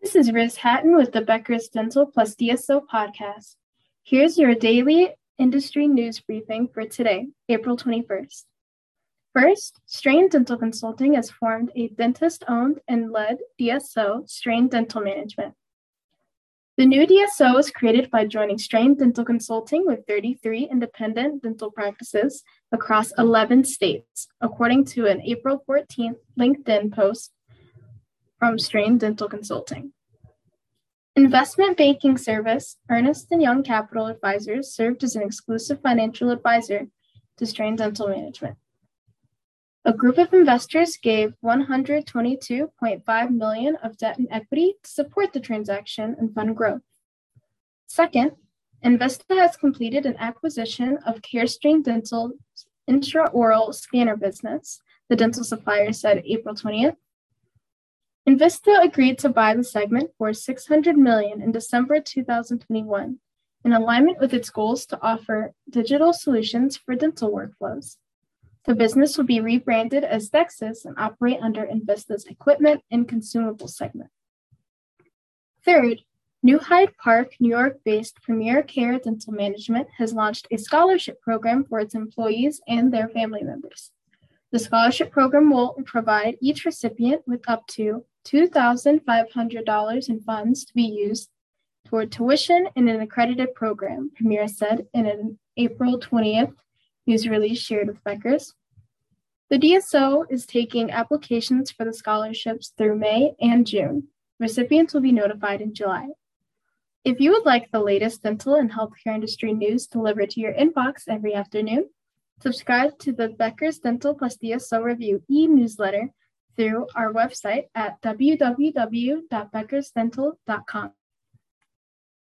This is Riz Hatton with the Becker's Dental Plus DSO podcast. Here's your daily industry news briefing for today, April 21st. First, Strain Dental Consulting has formed a dentist-owned and led DSO, Strain Dental Management. The new DSO was created by joining Strain Dental Consulting with 33 independent dental practices across 11 states, according to an April 14th LinkedIn post from Strain Dental Consulting. Investment banking service, Ernst & Young Capital Advisors served as an exclusive financial advisor to Strain Dental Management. A group of investors gave $122.5 million of debt and equity to support the transaction and fund growth. Second, Envista has completed an acquisition of Carestream Dental's intraoral scanner business, the dental supplier said April 20th. Envista agreed to buy the segment for $600 million in December 2021, in alignment with its goals to offer digital solutions for dental workflows. The business will be rebranded as Dexis and operate under Envista's equipment and consumable segment. Third, New Hyde Park, New York-based Premier Care Dental Management has launched a scholarship program for its employees and their family members. The scholarship program will provide each recipient with up to $2,500 in funds to be used toward tuition in an accredited program, Premier said in an April 20th news release shared with Becker's. The DSO is taking applications for the scholarships through May and June. Recipients will be notified in July. If you would like the latest dental and healthcare industry news delivered to your inbox every afternoon, subscribe to the Becker's Dental Plus DSO Review e-newsletter through our website at www.beckersdental.com.